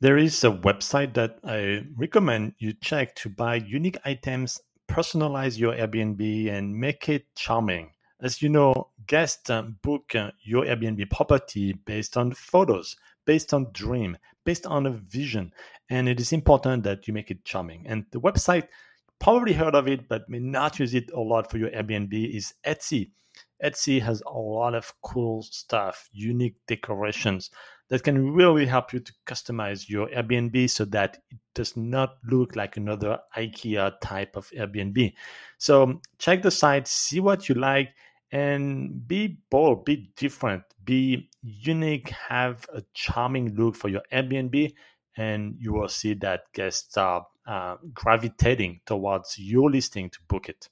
There is a website that I recommend you check to buy unique items, personalize your Airbnb, and make it charming. As you know, guests book your Airbnb property based on photos, based on dream, based on a vision. And it is important that you make it charming. And the website, probably heard of it, but may not use it a lot for your Airbnb, is Etsy. Etsy has a lot of cool stuff, unique decorations that can really help you to customize your Airbnb so that it does not look like another IKEA type of Airbnb. So check the site, see what you like, and be bold, be different, be unique, have a charming look for your Airbnb, and you will see that guests are gravitating towards your listing to book it.